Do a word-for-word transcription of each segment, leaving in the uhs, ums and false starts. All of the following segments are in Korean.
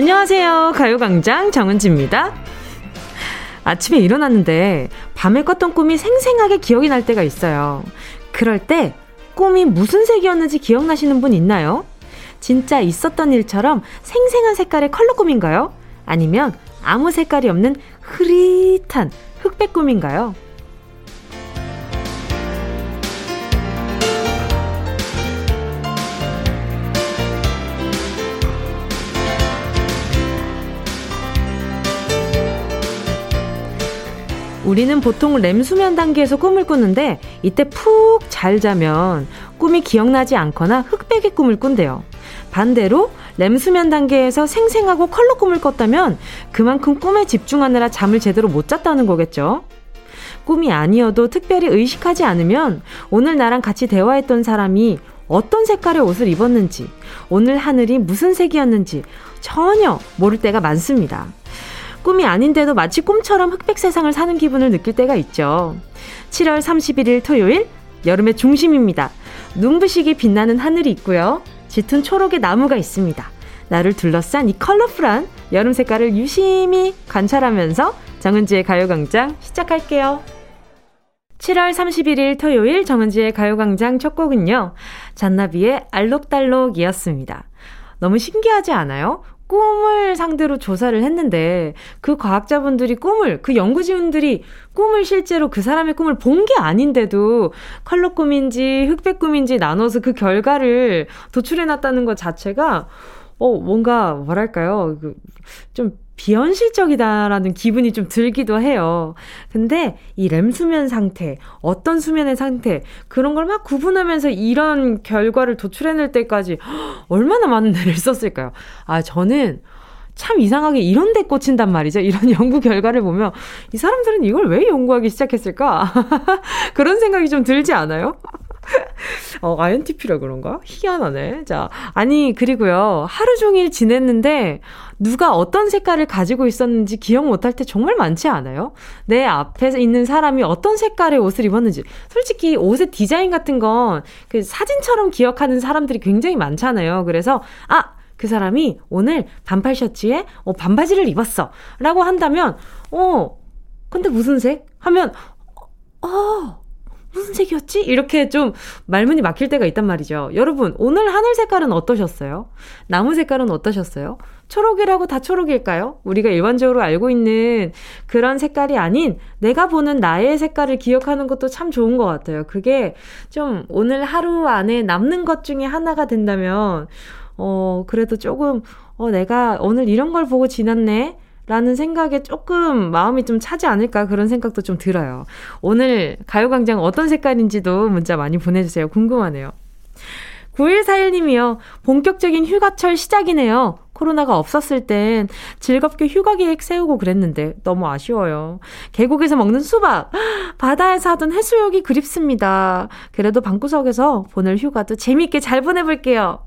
안녕하세요. 가요광장 정은지입니다. 아침에 일어났는데 밤에 꿨던 꿈이 생생하게 기억이 날 때가 있어요. 그럴 때 꿈이 무슨 색이었는지 기억나시는 분 있나요? 진짜 있었던 일처럼 생생한 색깔의 컬러 꿈인가요? 아니면 아무 색깔이 없는 흐릿한 흑백 꿈인가요? 우리는 보통 렘 수면 단계에서 꿈을 꾸는데 이때 푹 잘 자면 꿈이 기억나지 않거나 흑백의 꿈을 꾼대요. 반대로 렘 수면 단계에서 생생하고 컬러 꿈을 꿨다면 그만큼 꿈에 집중하느라 잠을 제대로 못 잤다는 거겠죠. 꿈이 아니어도 특별히 의식하지 않으면 오늘 나랑 같이 대화했던 사람이 어떤 색깔의 옷을 입었는지, 오늘 하늘이 무슨 색이었는지 전혀 모를 때가 많습니다. 꿈이 아닌데도 마치 꿈처럼 흑백 세상을 사는 기분을 느낄 때가 있죠. 칠월 삼십일일 토요일, 여름의 중심입니다. 눈부시게 빛나는 하늘이 있고요. 짙은 초록의 나무가 있습니다. 나를 둘러싼 이 컬러풀한 여름 색깔을 유심히 관찰하면서 정은지의 가요광장 시작할게요. 칠월 삼십일일 토요일 정은지의 가요광장 첫 곡은요, 잔나비의 알록달록이었습니다. 너무 신기하지 않아요? 꿈을 상대로 조사를 했는데 그 과학자분들이 꿈을, 그 연구진들이 꿈을 실제로 그 사람의 꿈을 본 게 아닌데도 컬러 꿈인지 흑백 꿈인지 나눠서 그 결과를 도출해놨다는 것 자체가 어 뭔가 뭐랄까요, 좀 비현실적이다라는 기분이 좀 들기도 해요. 근데 이 렘 수면 상태, 어떤 수면의 상태, 그런 걸 막 구분하면서 이런 결과를 도출해낼 때까지 얼마나 많은 애를 썼을까요? 아, 저는 참 이상하게 이런 데 꽂힌단 말이죠. 이런 연구 결과를 보면 이 사람들은 이걸 왜 연구하기 시작했을까? 그런 생각이 좀 들지 않아요? 어, 아이엔티피라 그런가? 희한하네. 자, 아니, 그리고요, 하루 종일 지냈는데 누가 어떤 색깔을 가지고 있었는지 기억 못할 때 정말 많지 않아요? 내 앞에 있는 사람이 어떤 색깔의 옷을 입었는지. 솔직히 옷의 디자인 같은 건 그 사진처럼 기억하는 사람들이 굉장히 많잖아요. 그래서 아, 그 사람이 오늘 반팔 셔츠에 어, 반바지를 입었어 라고 한다면, 어, 근데 무슨 색? 하면 어... 무슨 색이었지? 이렇게 좀 말문이 막힐 때가 있단 말이죠. 여러분, 오늘 하늘 색깔은 어떠셨어요? 나무 색깔은 어떠셨어요? 초록이라고 다 초록일까요? 우리가 일반적으로 알고 있는 그런 색깔이 아닌 내가 보는 나의 색깔을 기억하는 것도 참 좋은 것 같아요. 그게 좀 오늘 하루 안에 남는 것 중에 하나가 된다면 어 그래도 조금 어 내가 오늘 이런 걸 보고 지났네? 라는 생각에 조금 마음이 좀 차지 않을까, 그런 생각도 좀 들어요. 오늘 가요광장 어떤 색깔인지도 문자 많이 보내주세요. 궁금하네요. 구일사일 님이요. 본격적인 휴가철 시작이네요. 코로나가 없었을 땐 즐겁게 휴가 계획 세우고 그랬는데 너무 아쉬워요. 계곡에서 먹는 수박, 바다에서 하던 해수욕이 그립습니다. 그래도 방구석에서 보낼 휴가도 재미있게 잘 보내볼게요.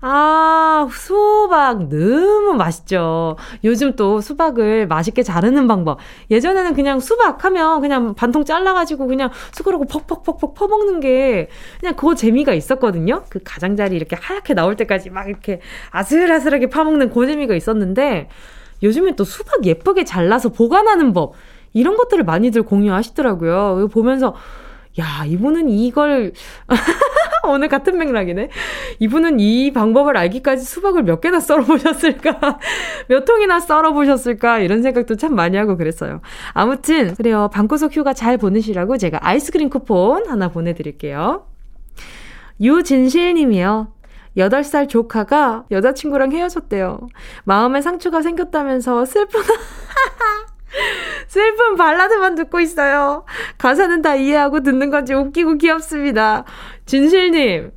아, 수박 너무 맛있죠. 요즘 또 수박을 맛있게 자르는 방법. 예전에는 그냥 수박 하면 그냥 반통 잘라가지고 그냥 숟가락으로 퍽퍽퍽퍽 퍼먹는 게 그냥 그 재미가 있었거든요. 그 가장자리 이렇게 하얗게 나올 때까지 막 이렇게 아슬아슬하게 파먹는 그 재미가 있었는데, 요즘에 또 수박 예쁘게 잘라서 보관하는 법, 이런 것들을 많이들 공유하시더라고요. 보면서 야, 이분은 이걸 오늘 같은 맥락이네. 이분은 이 방법을 알기까지 수박을 몇 개나 썰어보셨을까? 몇 통이나 썰어보셨을까? 이런 생각도 참 많이 하고 그랬어요. 아무튼 그래요. 방구석 휴가 잘 보내시라고 제가 아이스크림 쿠폰 하나 보내드릴게요. 유진실 님이요. 여덟 살 조카가 여자친구랑 헤어졌대요. 마음에 상처가 생겼다면서 슬픈... 슬픈 발라드만 듣고 있어요. 가사는 다 이해하고 듣는 건지 웃기고 귀엽습니다. 진실님,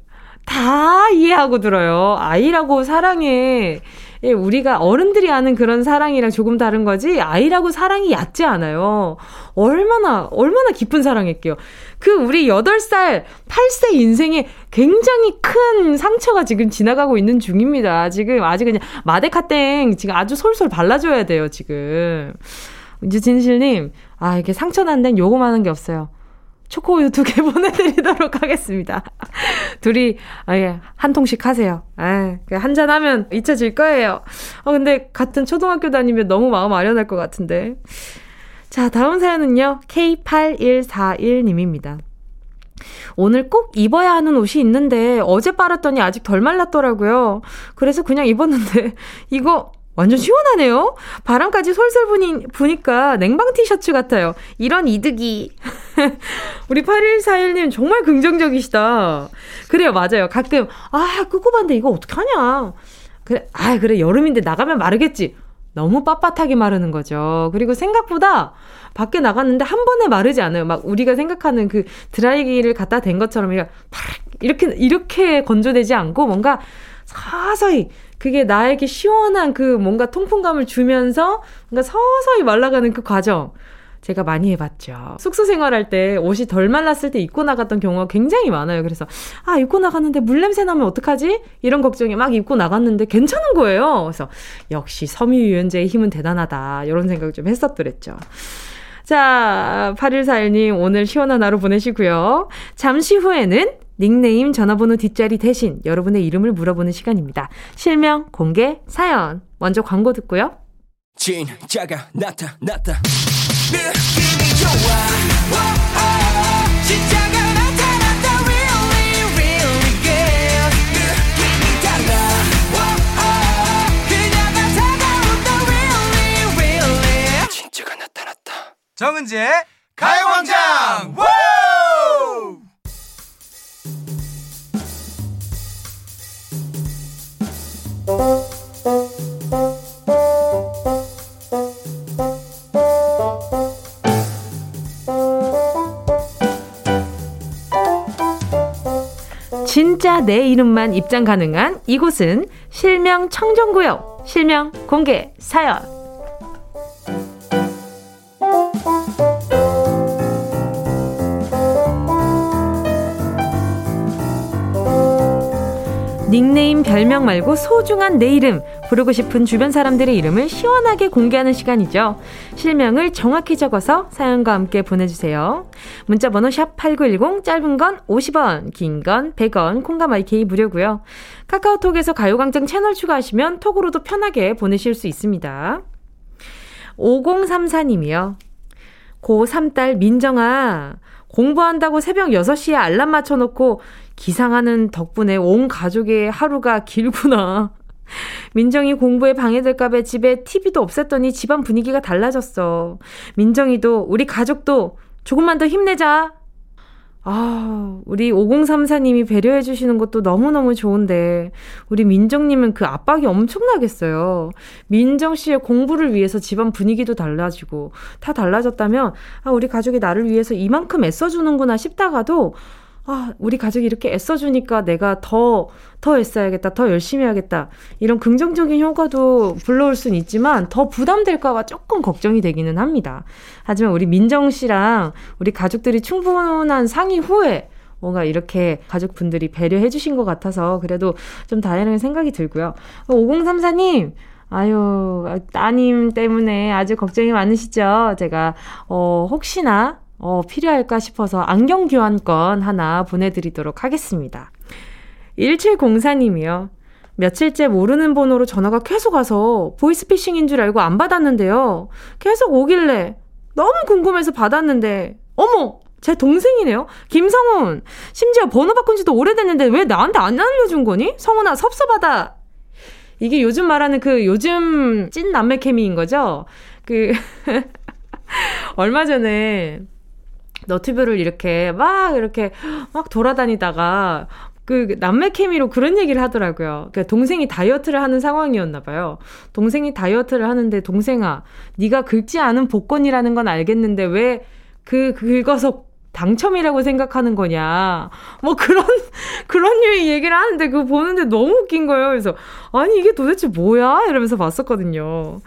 다 이해하고 들어요. 아이라고 사랑해. 예, 우리가 어른들이 아는 그런 사랑이랑 조금 다른 거지 아이라고 사랑이 얕지 않아요. 얼마나 얼마나 깊은 사랑일게요. 그 우리 여덟 살, 여덟 세 인생에 굉장히 큰 상처가 지금 지나가고 있는 중입니다. 지금 아직 그냥 마데카땡 지금 아주 솔솔 발라줘야 돼요. 지금 유진실님, 아, 이게 상처 난 데는 요거만 하는 게 없어요. 초코우유 두 개 보내드리도록 하겠습니다. 둘이 아, 예, 한 통씩 하세요. 아, 한 잔 하면 잊혀질 거예요. 어, 근데 같은 초등학교 다니면 너무 마음 아련할 것 같은데. 자, 다음 사연은요. 케이 팔일사일 님입니다. 오늘 꼭 입어야 하는 옷이 있는데 어제 빨았더니 아직 덜 말랐더라고요. 그래서 그냥 입었는데 이거 완전 시원하네요. 바람까지 솔솔 부니, 부니까 냉방 티셔츠 같아요. 이런 이득이. 우리 팔일사일 님 정말 긍정적이시다. 그래요, 맞아요. 가끔 아, 끄고 봤는데 이거 어떻게 하냐. 그래, 아, 그래 여름인데 나가면 마르겠지. 너무 빳빳하게 마르는 거죠. 그리고 생각보다 밖에 나갔는데 한 번에 마르지 않아요. 막 우리가 생각하는 그 드라이기를 갖다 댄 것처럼 이렇게 이렇게 건조되지 않고 뭔가 서서히 그게 나에게 시원한 그 뭔가 통풍감을 주면서 뭔가 서서히 말라가는 그 과정. 제가 많이 해봤죠. 숙소 생활할 때 옷이 덜 말랐을 때 입고 나갔던 경우가 굉장히 많아요. 그래서 아, 입고 나갔는데 물냄새 나면 어떡하지? 이런 걱정에 막 입고 나갔는데 괜찮은 거예요. 그래서 역시 섬유유연제의 힘은 대단하다. 이런 생각 좀 했었더랬죠. 자, 팔일사일 님 오늘 시원한 하루 보내시고요. 잠시 후에는 닉네임 전화번호 뒷자리 대신 여러분의 이름을 물어보는 시간입니다. 실명, 공개, 사연. 먼저 광고 듣고요. 진짜가 나타났다. 느낌이 좋아. 오오오. 진짜가 나타났다. Really really good. 느낌이 달라. 오오오. 그녀가 다가온다. Really really. 진짜가 나타났다. 정은지의 가요광장. 진짜 내 이름만 입장 가능한 이곳은 실명 청정구역, 실명 공개 사연. 닉네임, 별명 말고 소중한 내 이름, 부르고 싶은 주변 사람들의 이름을 시원하게 공개하는 시간이죠. 실명을 정확히 적어서 사연과 함께 보내주세요. 문자번호 샵 팔구일공, 짧은 건 오십 원, 긴 건 백 원, 콩과 마이케이 무료고요. 카카오톡에서 가요광장 채널 추가하시면 톡으로도 편하게 보내실 수 있습니다. 오공삼사 님이요. 고삼 딸 민정아, 공부한다고 새벽 여섯 시에 알람 맞춰놓고 기상하는 덕분에 온 가족의 하루가 길구나. 민정이 공부에 방해될까 봐 집에 티비도 없앴더니 집안 분위기가 달라졌어. 민정이도 우리 가족도 조금만 더 힘내자. 아, 우리 오공삼사 님이 배려해 주시는 것도 너무너무 좋은데 우리 민정님은 그 압박이 엄청나겠어요. 민정 씨의 공부를 위해서 집안 분위기도 달라지고 다 달라졌다면 아, 우리 가족이 나를 위해서 이만큼 애써주는구나 싶다가도 아, 우리 가족이 이렇게 애써주니까 내가 더, 더 애써야겠다, 더 열심히 해야겠다. 이런 긍정적인 효과도 불러올 수는 있지만 더 부담될까봐 조금 걱정이 되기는 합니다. 하지만 우리 민정 씨랑 우리 가족들이 충분한 상의 후에 뭔가 이렇게 가족분들이 배려해 주신 것 같아서 그래도 좀 다행이라는 생각이 들고요. 오공삼사 님, 아유, 따님 때문에 아주 걱정이 많으시죠? 제가, 어, 혹시나, 어, 필요할까 싶어서 안경 교환권 하나 보내드리도록 하겠습니다. 일칠공사 님이요. 며칠째 모르는 번호로 전화가 계속 와서 보이스피싱인 줄 알고 안 받았는데요. 계속 오길래 너무 궁금해서 받았는데 어머! 제 동생이네요. 김성훈! 심지어 번호 바꾼 지도 오래됐는데 왜 나한테 안 알려준 거니? 성훈아 섭섭하다! 이게 요즘 말하는 그 요즘 찐 남매 케미인 거죠? 그 얼마 전에 너튜브를 이렇게 막 이렇게 막 돌아다니다가 그 남매 케미로 그런 얘기를 하더라고요. 그러니까 동생이 다이어트를 하는 상황이었나 봐요. 동생이 다이어트를 하는데 동생아, 네가 긁지 않은 복권이라는 건 알겠는데 왜 그 긁어서 당첨이라고 생각하는 거냐. 뭐 그런 그런 류의 얘기를 하는데 그거 보는데 너무 웃긴 거예요. 그래서 아니 이게 도대체 뭐야? 이러면서 봤었거든요.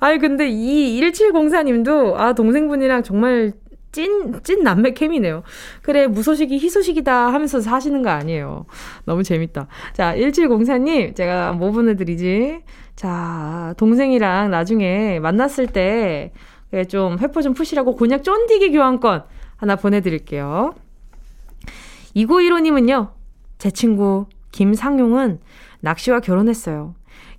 아니 근데 이 일칠공사 님도 아 동생분이랑 정말 찐, 찐 남매 캠이네요. 그래, 무소식이 희소식이다 하면서 사시는 거 아니에요. 너무 재밌다. 자, 일칠공사 님, 제가 뭐 보내드리지? 자, 동생이랑 나중에 만났을 때 좀 회포 좀 푸시라고 곤약 쫀디기 교환권 하나 보내드릴게요. 이구일오님은요. 제 친구 김상용은 낚시와 결혼했어요.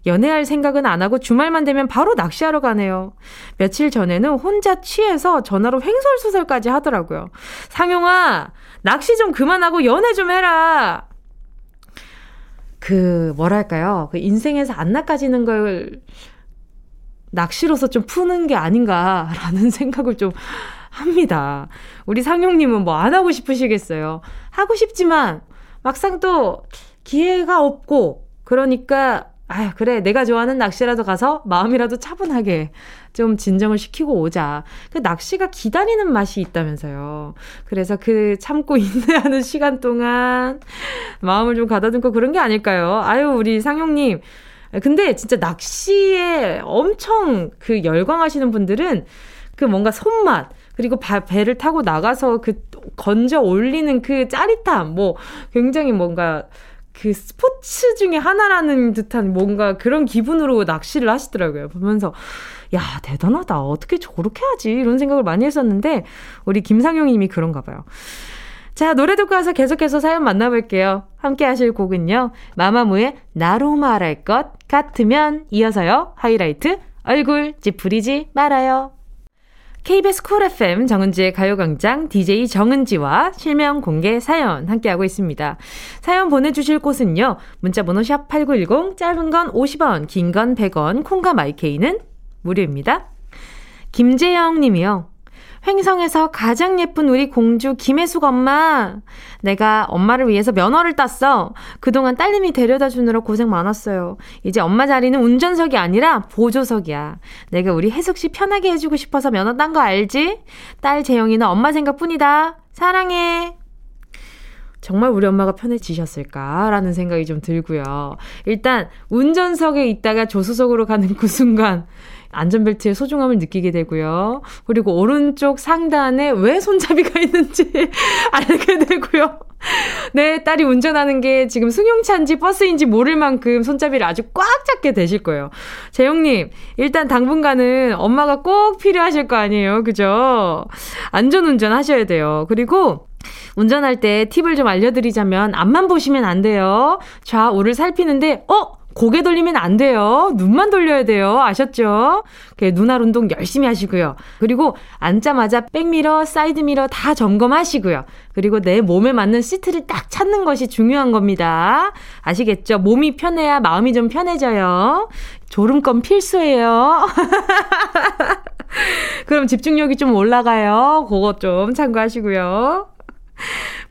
연애할 생각은 안 하고 주말만 되면 바로 낚시하러 가네요. 며칠 전에는 혼자 취해서 전화로 횡설수설까지 하더라고요. 상용아, 낚시 좀 그만하고 연애 좀 해라. 그 뭐랄까요? 그 인생에서 안 낚아지는 걸 낚시로서 좀 푸는 게 아닌가라는 생각을 좀 합니다. 우리 상용님은 뭐 안 하고 싶으시겠어요? 하고 싶지만 막상 또 기회가 없고 그러니까 아 그래 내가 좋아하는 낚시라도 가서 마음이라도 차분하게 좀 진정을 시키고 오자. 그 낚시가 기다리는 맛이 있다면서요. 그래서 그 참고 인내하는 시간 동안 마음을 좀 가다듬고 그런 게 아닐까요? 아유 우리 상용님 근데 진짜 낚시에 엄청 그 열광하시는 분들은 그 뭔가 손맛 그리고 바, 배를 타고 나가서 그 건져 올리는 그 짜릿함 뭐 굉장히 뭔가 그 스포츠 중에 하나라는 듯한 뭔가 그런 기분으로 낚시를 하시더라고요. 보면서 야 대단하다 어떻게 저렇게 하지 이런 생각을 많이 했었는데 우리 김상용님이 그런가 봐요. 자 노래 듣고 와서 계속해서 사연 만나볼게요. 함께 하실 곡은요. 마마무의 나로 말할 것 같으면 이어서요. 하이라이트 얼굴 찌푸리지 말아요. 케이비에스 쿨 에프엠 정은지의 가요광장 디제이 정은지와 실명 공개 사연 함께하고 있습니다. 사연 보내주실 곳은요. 문자번호 샵 팔구일공 짧은 건 오십 원 긴 건 백 원 콩과 마이케이는 무료입니다. 김재영 님이요. 횡성에서 가장 예쁜 우리 공주 김혜숙 엄마. 내가 엄마를 위해서 면허를 땄어. 그동안 딸님이 데려다 주느라 고생 많았어요. 이제 엄마 자리는 운전석이 아니라 보조석이야. 내가 우리 혜숙씨 편하게 해주고 싶어서 면허 딴 거 알지? 딸 재영이는 엄마 생각뿐이다. 사랑해. 정말 우리 엄마가 편해지셨을까라는 생각이 좀 들고요. 일단 운전석에 있다가 조수석으로 가는 그 순간 안전벨트의 소중함을 느끼게 되고요. 그리고 오른쪽 상단에 왜 손잡이가 있는지 알게 되고요. 네, 딸이 운전하는 게 지금 승용차인지 버스인지 모를 만큼 손잡이를 아주 꽉 잡게 되실 거예요. 재영님, 일단 당분간은 엄마가 꼭 필요하실 거 아니에요. 그죠? 안전운전 하셔야 돼요. 그리고 운전할 때 팁을 좀 알려드리자면 앞만 보시면 안 돼요. 좌우를 살피는데 어? 고개 돌리면 안 돼요. 눈만 돌려야 돼요. 아셨죠? 눈알 운동 열심히 하시고요. 그리고 앉자마자 백미러, 사이드미러 다 점검하시고요. 그리고 내 몸에 맞는 시트를 딱 찾는 것이 중요한 겁니다. 아시겠죠? 몸이 편해야 마음이 좀 편해져요. 졸음껌 필수예요. 그럼 집중력이 좀 올라가요. 그거 좀 참고하시고요.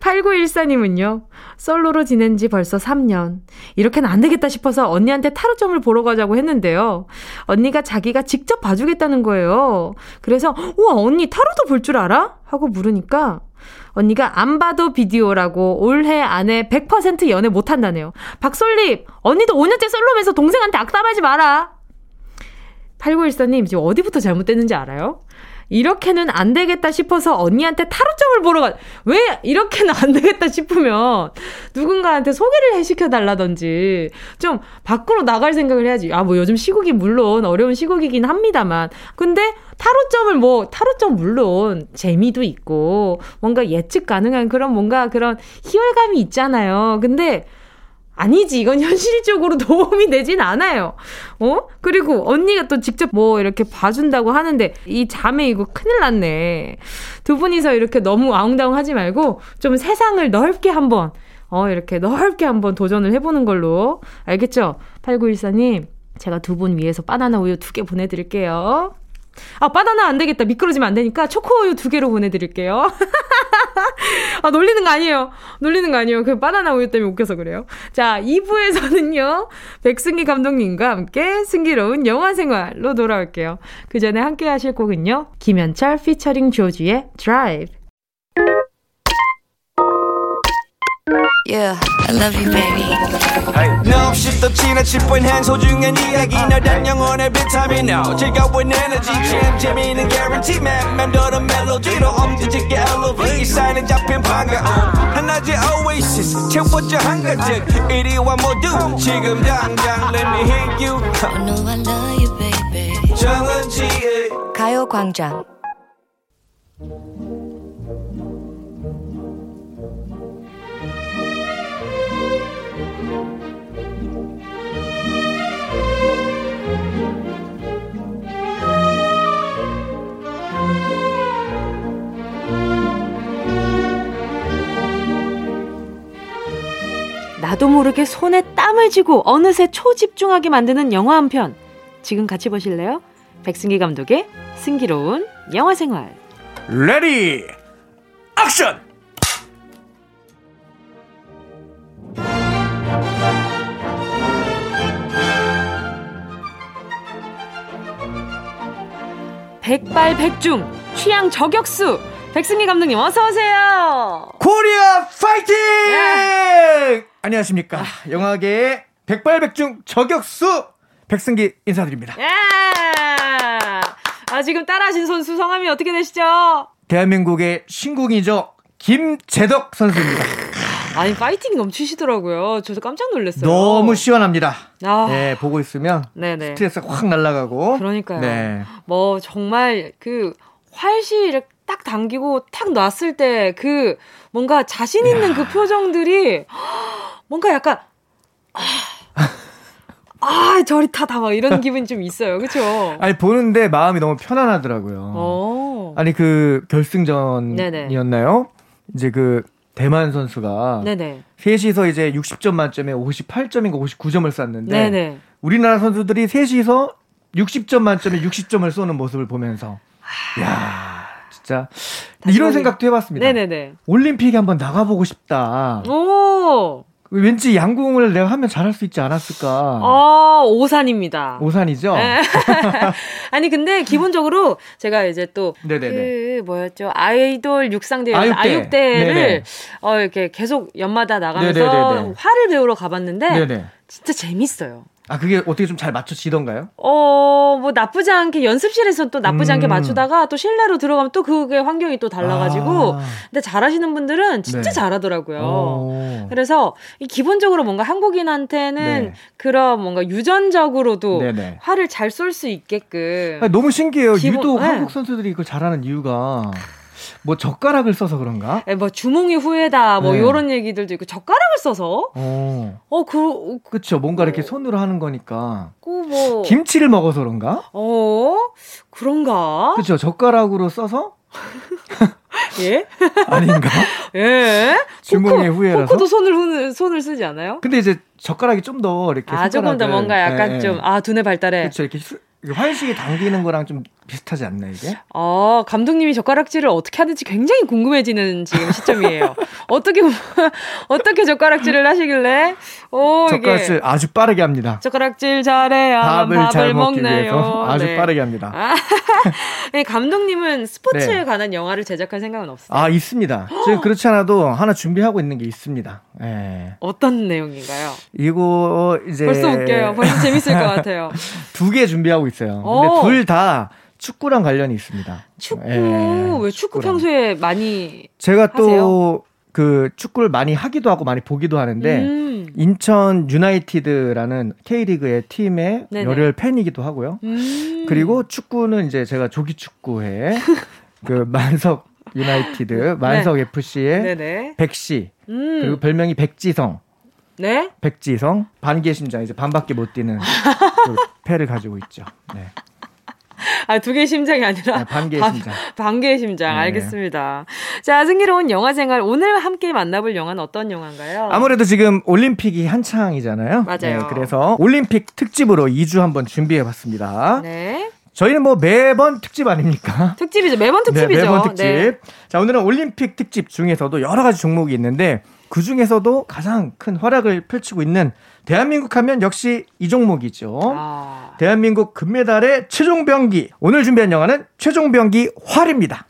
팔구일사님은요. 솔로로 지낸 지 벌써 삼 년. 이렇게는 안 되겠다 싶어서 언니한테 타로점을 보러 가자고 했는데요. 언니가 자기가 직접 봐주겠다는 거예요. 그래서 우와 언니 타로도 볼 줄 알아? 하고 물으니까 언니가 안 봐도 비디오라고 올해 안에 백 퍼센트 연애 못한다네요. 박솔립 언니도 오 년째 솔로면서 동생한테 악담하지 마라. 팔구일사님 지금 어디부터 잘못됐는지 알아요? 이렇게는 안 되겠다 싶어서 언니한테 타로점을 보러 가. 왜 이렇게는 안 되겠다 싶으면 누군가한테 소개를 해시켜달라든지 좀 밖으로 나갈 생각을 해야지. 아, 뭐 요즘 시국이 물론 어려운 시국이긴 합니다만. 근데 타로점을 뭐 타로점 물론 재미도 있고 뭔가 예측 가능한 그런 뭔가 그런 희열감이 있잖아요. 근데 아니지 이건 현실적으로 도움이 되진 않아요. 어? 그리고 언니가 또 직접 뭐 이렇게 봐준다고 하는데 이 자매 이거 큰일 났네. 두 분이서 이렇게 너무 아웅다웅 하지 말고 좀 세상을 넓게 한번 어 이렇게 넓게 한번 도전을 해보는 걸로. 알겠죠? 팔구일사님 제가 두 분 위해서 바나나 우유 두 개 보내드릴게요. 아 바나나 안 되겠다 미끄러지면 안 되니까 초코우유 두 개로 보내드릴게요. 아 놀리는 거 아니에요 놀리는 거 아니에요 그 바나나 우유 때문에 웃겨서 그래요. 자 이 부에서는요 백승기 감독님과 함께 승기로운 영화생활로 돌아올게요. 그 전에 함께 하실 곡은요 김현철 피처링 조지의 드라이브. Yeah, I love you, baby. No, she's the china chip when hands hold you and eat. Now that young on every time you know. Check out with energy, jam, Jimmy, and guarantee, man. Man, do the melody, no, I'm just a gallop. Please sign and jump in, panga. And I just oasis, check what your hunger check. It one more do, check them down, down, let me hit you. I know I love you, baby. 정은지의 가요광장. 나도 모르게 손에 땀을 쥐고 어느새 초집중하게 만드는 영화 한 편. 지금 같이 보실래요? 백승기 감독의 승기로운 영화생활. 레디 액션! 백발백중 취향 저격수 백승기 감독님 어서오세요. 코리아 파이팅! 예. 안녕하십니까. 아. 영화계의 백발백중 저격수 백승기 인사드립니다. 예. 아, 지금 따라하신 선수 성함이 어떻게 되시죠? 대한민국의 신궁이죠. 김재덕 선수입니다. 아니, 파이팅이 넘치시더라고요. 저도 깜짝 놀랐어요. 너무 시원합니다. 아. 네, 보고 있으면 네네. 스트레스가 확 날아가고. 그러니까요. 네. 뭐 정말 그 활시를 딱 당기고 탁 놨을 때 그 뭔가 자신 있는 야. 그 표정들이 뭔가 약간 아, 아 저리 타다 막 이런 기분이 좀 있어요. 그렇죠? 아니, 보는데 마음이 너무 편안하더라고요. 오. 아니, 그 결승전이었나요? 이제 그 대만 선수가 네네. 셋이서 이제 육십 점 만점에 오십팔 점인가 오십구 점을 쐈는데 네네. 우리나라 선수들이 셋이서 육십 점 만점에 육십 점을 쏘는 모습을 보면서 하... 이야 진짜 이런 생각도 해봤습니다. 네네네. 올림픽에 한번 나가보고 싶다. 오. 왠지 양궁을 내가 하면 잘할 수 있지 않았을까. 어, 오산입니다. 오산이죠? 네. 아니, 근데 기본적으로 제가 이제 또, 그 뭐였죠? 아이돌 육상대회, 아육대. 아육대를 어, 이렇게 계속 연마다 나가면서 네네네네. 활을 배우러 가봤는데, 네네. 진짜 재밌어요. 아, 그게 어떻게 좀 잘 맞춰지던가요? 어, 뭐 나쁘지 않게 연습실에서 또 나쁘지 음. 않게 맞추다가 또 실내로 들어가면 또 그게 환경이 또 달라가지고 아. 근데 잘하시는 분들은 진짜 네. 잘하더라고요. 오. 그래서 이 기본적으로 뭔가 한국인한테는 네. 그런 뭔가 유전적으로도 네네. 활을 잘 쏠 수 있게끔. 아니, 너무 신기해요. 기본, 유독 네. 한국 선수들이 그걸 잘하는 이유가. 뭐 젓가락을 써서 그런가? 예, 뭐 주몽이 후회다 뭐 이런 네. 얘기들도 있고 젓가락을 써서. 어, 어, 그, 그쵸. 뭔가 어, 이렇게 손으로 하는 거니까. 그 뭐 김치를 먹어서 그런가? 어, 그런가? 그쵸. 젓가락으로 써서. 예? 아닌가? 예. 주몽의 후회라서. 포크도 손을 손을 쓰지 않아요? 근데 이제 젓가락이 좀 더 이렇게. 아, 조금 더 뭔가 약간 예, 좀 아 두뇌 발달에. 그쵸. 이렇게. 수, 활식이 당기는 거랑 좀 비슷하지 않나 이게? 아, 감독님이 젓가락질을 어떻게 하는지 굉장히 궁금해지는 지금 시점이에요. 어떻게 어떻게 젓가락질을 하시길래? 오, 젓가락질 이게. 아주 빠르게 합니다. 젓가락질 잘해야 밥을, 밥을 잘 먹기 먹나요. 위해서 아주 네. 빠르게 합니다. 아, 네, 감독님은 스포츠에 네. 관한 영화를 제작할 생각은 없어요? 아, 있습니다. 지금 그렇지 않아도 하나 준비하고 있는 게 있습니다. 네. 어떤 내용인가요? 이거 이제 벌써 웃겨요. 벌써 재밌을 것 같아요. 두 개 준비하고 있어요. 근데 둘 다 축구랑 관련이 있습니다. 축구 예, 왜 축구 축구랑. 평소에 많이 제가 또 그 축구를 많이 하기도 하고 많이 보기도 하는데 음. 인천 유나이티드라는 K리그의 팀의 네네. 열혈 팬이기도 하고요. 음. 그리고 축구는 이제 제가 조기 축구회 그 만석 유나이티드 만석 네. 에프씨의 네네. 백씨 음. 그리고 별명이 백지성. 네? 백지성 반개심장 이제 반밖에 못 뛰는 그 패를 가지고 있죠. 네. 아, 두 개의 심장이 아니라 네, 반개의 심장. 반개의 심장. 네. 알겠습니다. 자, 승기로운 영화생활 오늘 함께 만나볼 영화는 어떤 영화인가요? 아무래도 지금 올림픽이 한창이잖아요. 맞아요. 네, 그래서 올림픽 특집으로 이 주 한번 준비해봤습니다. 네. 저희는 뭐 매번 특집 아닙니까? 특집이죠. 매번 특집이죠. 네, 매번 특집. 네. 자, 오늘은 올림픽 특집 중에서도 여러 가지 종목이 있는데 그 중에서도 가장 큰 활약을 펼치고 있는 대한민국 하면 역시 이 종목이죠. 아. 대한민국 금메달의 최종병기. 오늘 준비한 영화는 최종병기 활입니다.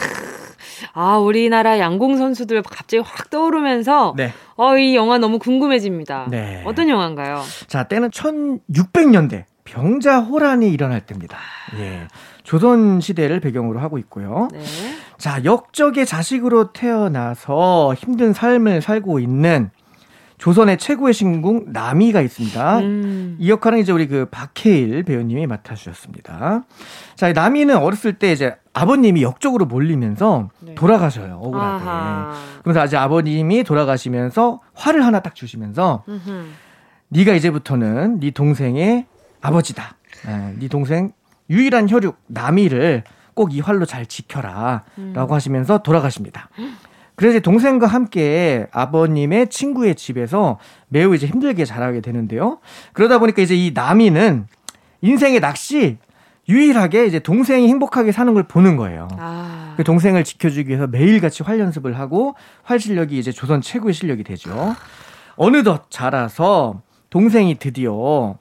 아, 우리나라 양궁 선수들 갑자기 확 떠오르면서 네. 어, 이 영화 너무 궁금해집니다. 네. 어떤 영화인가요? 자, 때는 천육백 년대 병자호란이 일어날 때입니다. 예. 조선 시대를 배경으로 하고 있고요. 네. 자, 역적의 자식으로 태어나서 힘든 삶을 살고 있는 조선의 최고의 신궁 남이가 있습니다. 음. 이 역할은 이제 우리 그 박해일 배우님이 맡아주셨습니다. 자, 남이는 어렸을 때 이제 아버님이 역적으로 몰리면서 네. 돌아가셔요. 억울하게. 아하. 그러면서 아직 아버님이 돌아가시면서 활을 하나 딱 주시면서 음흠. 네가 이제부터는 네 동생의 아버지다. 네, 네 동생 유일한 혈육 남이를 꼭 이 활로 잘 지켜라 음. 라고 하시면서 돌아가십니다. 그래서 동생과 함께 아버님의 친구의 집에서 매우 이제 힘들게 자라게 되는데요. 그러다 보니까 이제 이 남이는 인생의 낚시 유일하게 이제 동생이 행복하게 사는 걸 보는 거예요. 아. 그 동생을 지켜주기 위해서 매일같이 활 연습을 하고 활 실력이 이제 조선 최고의 실력이 되죠. 어느덧 자라서 동생이 드디어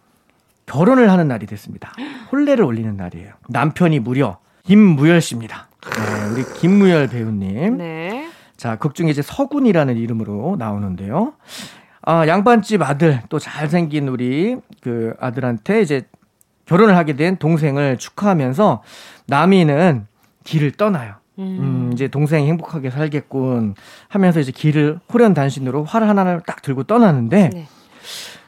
결혼을 하는 날이 됐습니다. 혼례를 올리는 날이에요. 남편이 무려 김무열 씨입니다. 네, 우리 김무열 배우님. 네. 자, 극 중에 이제 서군이라는 이름으로 나오는데요. 아, 양반집 아들, 또 잘생긴 우리 그 아들한테 이제 결혼을 하게 된 동생을 축하하면서 남이는 길을 떠나요. 음, 이제 동생이 행복하게 살겠군 하면서 이제 길을 호련단신으로 활 하나를 딱 들고 떠나는데, 네.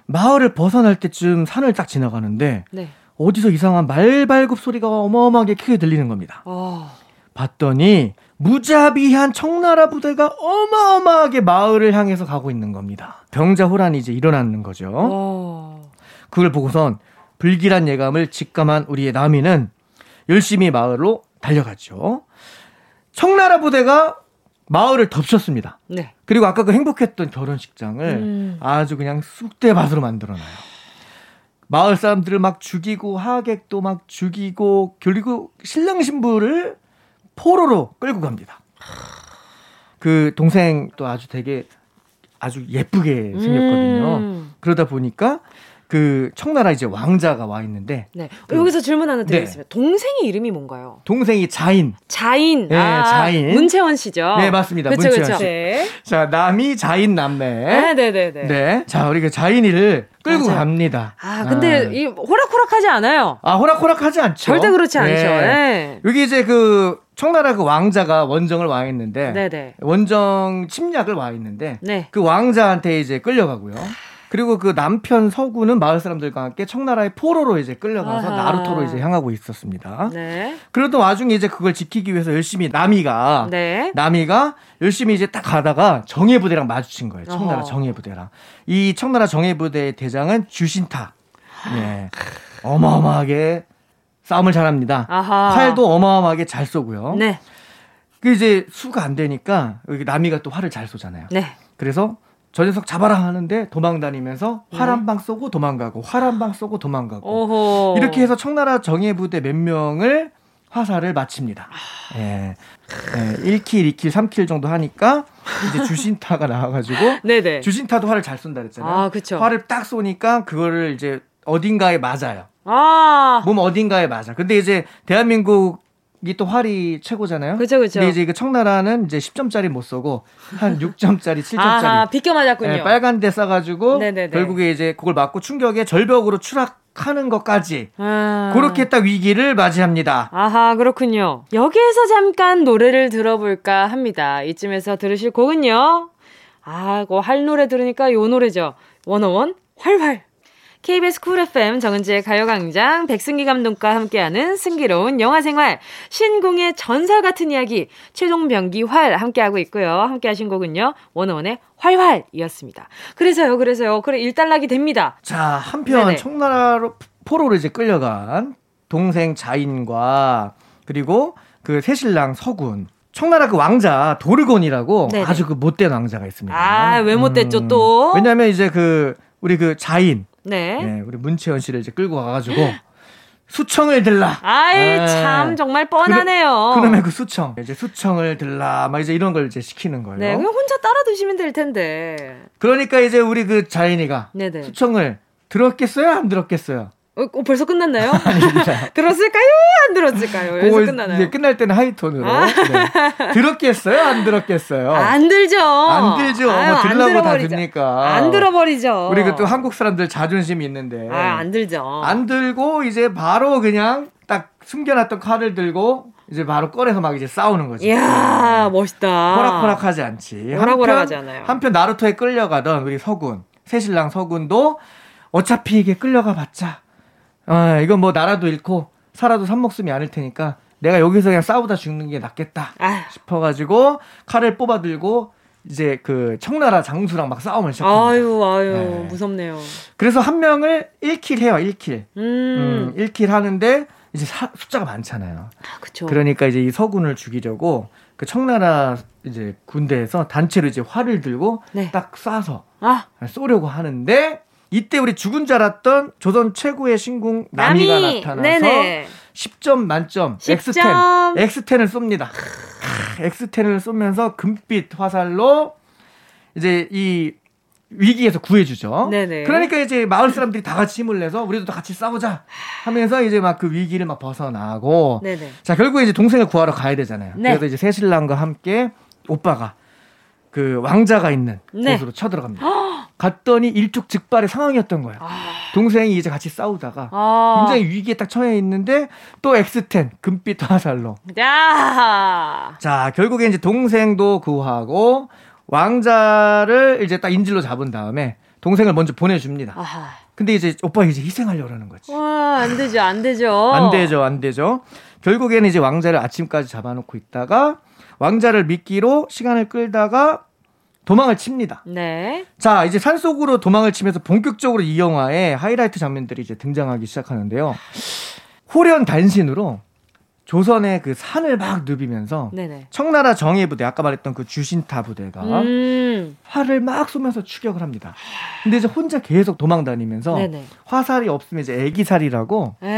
마을을 벗어날 때쯤 산을 딱 지나가는데, 네. 어디서 이상한 말발굽 소리가 어마어마하게 크게 들리는 겁니다. 오. 봤더니 무자비한 청나라 부대가 어마어마하게 마을을 향해서 가고 있는 겁니다. 병자호란이 이제 일어나는 거죠. 오. 그걸 보고선 불길한 예감을 직감한 우리의 남이는 열심히 마을로 달려갔죠. 청나라 부대가 마을을 덮쳤습니다. 네. 그리고 아까 그 행복했던 결혼식장을 음. 아주 그냥 쑥대밭으로 만들어놔요. 마을 사람들을 막 죽이고 하객도 막 죽이고, 그리고 신랑 신부를 포로로 끌고 갑니다. 그 동생도 아주 되게 아주 예쁘게 생겼거든요. 음. 그러다 보니까 그 청나라 이제 왕자가 와 있는데, 네. 그, 여기서 질문 하나 드리겠습니다. 네. 동생이 이름이 뭔가요? 동생이 자인. 자인. 네, 아, 자인. 문채원 씨죠. 네, 맞습니다. 그쵸, 문채원 그쵸. 씨. 네. 자, 남이 자인 남매. 아, 네, 네, 네. 네, 자, 우리가 자인이를 끌고 맞아요. 갑니다. 아, 근데 아. 이 호락호락하지 않아요. 아, 호락호락하지 않죠. 절대 그렇지 않죠. 네. 네. 여기 이제 그 청나라 그 왕자가 원정을 와 있는데, 네, 네. 원정 침략을 와 있는데, 네. 그 왕자한테 이제 끌려가고요. 그리고 그 남편 서구는 마을 사람들과 함께 청나라의 포로로 이제 끌려가서 아하. 나루토로 이제 향하고 있었습니다. 네. 그러던 와중에 이제 그걸 지키기 위해서 열심히 남이가, 네. 남이가 열심히 이제 딱 가다가 정예부대랑 마주친 거예요. 청나라 어허. 정예부대랑. 이 청나라 정예부대의 대장은 주신타. 네. 어마어마하게 싸움을 잘합니다. 아하. 활도 어마어마하게 잘 쏘고요. 네. 그 이제 수가 안 되니까 여기 남이가 또 활을 잘 쏘잖아요. 네. 그래서 저 녀석 잡아라 하는데 도망다니면서 활 한 방 쏘고 도망가고 활 한 방 쏘고 도망가고 오호. 이렇게 해서 청나라 정예부대 몇 명을 화살을 마칩니다. 아. 예. 예. 일 킬, 이 킬, 삼 킬 정도 하니까 이제 주신타가 나와가지고 주신타도 활을 잘 쏜다 그랬잖아요. 아, 그쵸. 활을 딱 쏘니까 그거를 이제 어딘가에 맞아요. 아. 몸 어딘가에 맞아. 근데 이제 대한민국 이게 또 활이 최고잖아요. 그렇죠, 그렇죠. 근데 이제 그 청나라는 이제 십 점짜리 못 쏘고 한 육 점짜리, 칠 점짜리. 아, 비껴 맞았군요. 네, 빨간 데 쏴가지고 네네네. 결국에 이제 그걸 맞고 충격에 절벽으로 추락하는 것까지 아... 그렇게 딱 위기를 맞이합니다. 아하, 그렇군요. 여기에서 잠깐 노래를 들어볼까 합니다. 이쯤에서 들으실 곡은요. 아, 그 활 노래 들으니까 요 노래죠. 원어원 활활. 케이비에스 쿨 에프엠 정은지의 가요광장, 백승기 감독과 함께하는 승기로운 영화생활, 신궁의 전설 같은 이야기, 최종병기 활 함께하고 있고요. 함께하신 곡은요, 원어원의 활활이었습니다. 그래서요, 그래서요, 그래 일단락이 됩니다. 자, 한편 네네. 청나라로 포로로 이제 끌려간 동생 자인과 그리고 그 새신랑 서군. 청나라 그 왕자 도르곤이라고 네네. 아주 그 못된 왕자가 있습니다. 아, 왜 못됐죠 음, 또? 왜냐하면 이제 그 우리 그 자인. 네. 네, 우리 문채원 씨를 이제 끌고 가가지고 수청을 들라. 아이, 네. 참 정말 뻔하네요. 그러, 그러면 그 수청, 이제 수청을 들라, 막 이제 이런 걸 이제 시키는 거예요. 네, 그냥 혼자 따라 두시면 될 텐데. 그러니까 이제 우리 그 자인이가 네네. 수청을 들었겠어요, 안 들었겠어요? 어, 어 벌써 끝났나요? 아닙니다. 들었을까요, 안 들었을까요? 벌써 끝나나요? 이제 끝날 때는 하이톤으로. 아. 네. 들었겠어요, 안 들었겠어요? 안 들죠. 안 들죠. 아유, 뭐 들라고 다 듣니까. 안 들어버리죠. 우리 또 한국 사람들 자존심이 있는데. 아, 안 들죠. 안 들고 이제 바로 그냥 딱 숨겨놨던 칼을 들고 이제 바로 꺼내서 막 이제 싸우는 거지. 이야, 멋있다. 호락호락하지 않지. 호락호락하지 않아요. 한편 나루토에 끌려가던 우리 서군, 새신랑 서군도 어차피 이게 끌려가봤자. 아, 이건 뭐 나라도 잃고 살아도 산목숨이 아닐 테니까 내가 여기서 그냥 싸우다 죽는 게 낫겠다 아유. 싶어가지고 칼을 뽑아들고 이제 그 청나라 장수랑 막 싸움을 시작합니다. 아유 아유 네. 무섭네요. 그래서 한 명을 일 킬 해요. 일 킬 음. 음, 일 킬 하는데 이제 사, 숫자가 많잖아요. 아, 그렇죠. 그러니까 이제 이 서군을 죽이려고 그 청나라 이제 군대에서 단체로 이제 활을 들고 네. 딱 쏴서 아. 쏘려고 하는데 이때 우리 죽은 줄 알았던 조선 최고의 신궁 남이가 남이. 나타나서 네네. 십 점 만점 십 점. 엑스텐 엑스텐을 쏩니다. 엑스텐을 쏘면서 금빛 화살로 이제 이 위기에서 구해주죠. 네네. 그러니까 이제 마을 사람들이 다 같이 힘을 내서 우리도 다 같이 싸우자 하면서 이제 막 그 위기를 막 벗어나고. 네네. 자, 결국에 이제 동생을 구하러 가야 되잖아요. 네. 그래서 이제 새신랑과 함께 오빠가 그 왕자가 있는 네. 곳으로 쳐들어갑니다. 허! 갔더니 일촉즉발의 상황이었던 거예요. 아... 동생이 이제 같이 싸우다가 아... 굉장히 위기에 딱 처해 있는데 또 엑스텐 금빛 화살로. 야! 자, 결국에 이제 동생도 구하고. 왕자를 이제 딱 인질로 잡은 다음에 동생을 먼저 보내줍니다. 아하. 근데 이제 오빠가 이제 희생하려고 하는 거지. 와, 안 되죠, 안 되죠. 안 되죠, 안 되죠. 결국에는 이제 왕자를 아침까지 잡아놓고 있다가 왕자를 미끼로 시간을 끌다가 도망을 칩니다. 네. 자, 이제 산속으로 도망을 치면서 본격적으로 이 영화의 하이라이트 장면들이 이제 등장하기 시작하는데요. 호련단신으로 조선의 그 산을 막 누비면서 네네. 청나라 정예부대 아까 말했던 그 주신타 부대가 음. 활을 막 쏘면서 추격을 합니다. 근데 이제 혼자 계속 도망다니면서 네네. 화살이 없으면 이제 애기살이라고 에이.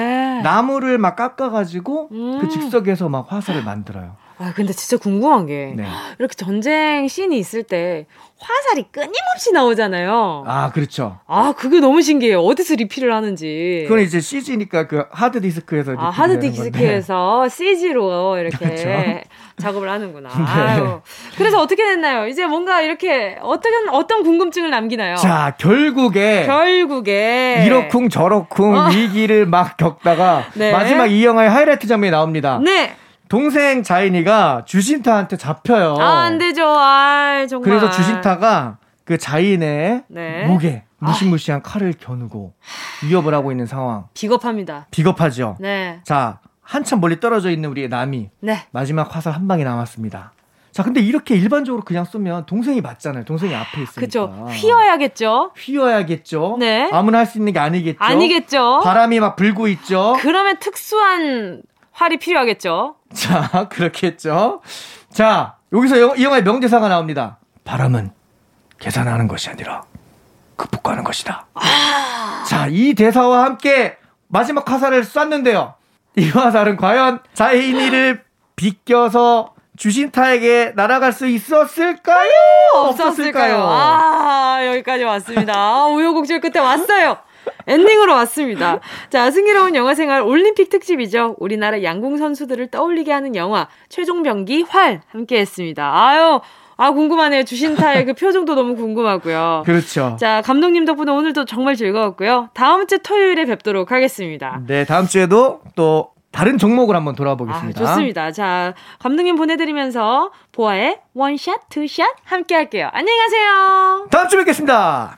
나무를 막 깎아가지고 음. 그 즉석에서 막 화살을 만들어요. 아 근데 진짜 궁금한 게 네. 이렇게 전쟁 씬이 있을 때 화살이 끊임없이 나오잖아요. 아 그렇죠. 아 그게 너무 신기해요. 어디서 리필을 하는지. 그건 이제 씨지니까 그 하드 디스크에서 리필을 아 하드 디스크에서 씨지로 이렇게 그렇죠. 작업을 하는구나. 네. 아유. 그래서 어떻게 됐나요? 이제 뭔가 이렇게 어떤 어떤 궁금증을 남기나요? 자 결국에 결국에 이러쿵 저러쿵 어. 위기를 막 겪다가 네. 마지막 이 영화의 하이라이트 장면이 나옵니다. 네. 동생 자인이가 주신타한테 잡혀요. 아, 안 되죠. 아, 정말. 그래서 주신타가 그 자인의 네. 목에 무시무시한 아. 칼을 겨누고 위협을 하고 있는 상황. 비겁합니다. 비겁하죠. 네. 자, 한참 멀리 떨어져 있는 우리의 남이 네. 마지막 화살 한 방이 남았습니다. 자, 근데 이렇게 일반적으로 그냥 쏘면 동생이 맞잖아요. 동생이 앞에 있으니까. 그렇죠. 휘어야겠죠. 휘어야겠죠. 네. 아무나 할 수 있는 게 아니겠죠. 아니겠죠. 바람이 막 불고 있죠. 그러면 특수한 활이 필요하겠죠. 자, 그렇겠죠. 자, 여기서 영, 이 영화의 명대사가 나옵니다. 바람은 계산하는 것이 아니라 극복하는 것이다. 아~ 자, 이 대사와 함께 마지막 화살을 쐈는데요. 이 화살은 과연 자인이를 비껴서 주신타에게 날아갈 수 있었을까요? 없었을까요? 아, 여기까지 왔습니다. 아, 우여곡절 끝에 왔어요. 엔딩으로 왔습니다. 자, 승기로운 영화생활 올림픽 특집이죠. 우리나라 양궁 선수들을 떠올리게 하는 영화 최종병기 활 함께했습니다. 아유, 아 궁금하네요. 주신타의 그 표정도 너무 궁금하고요. 그렇죠. 자, 감독님 덕분에 오늘도 정말 즐거웠고요. 다음 주 토요일에 뵙도록 하겠습니다. 네, 다음 주에도 또 다른 종목을 한번 돌아보겠습니다. 아, 좋습니다. 자, 감독님 보내드리면서 보아의 원샷 투샷 함께할게요. 안녕히 가세요. 다음 주 뵙겠습니다.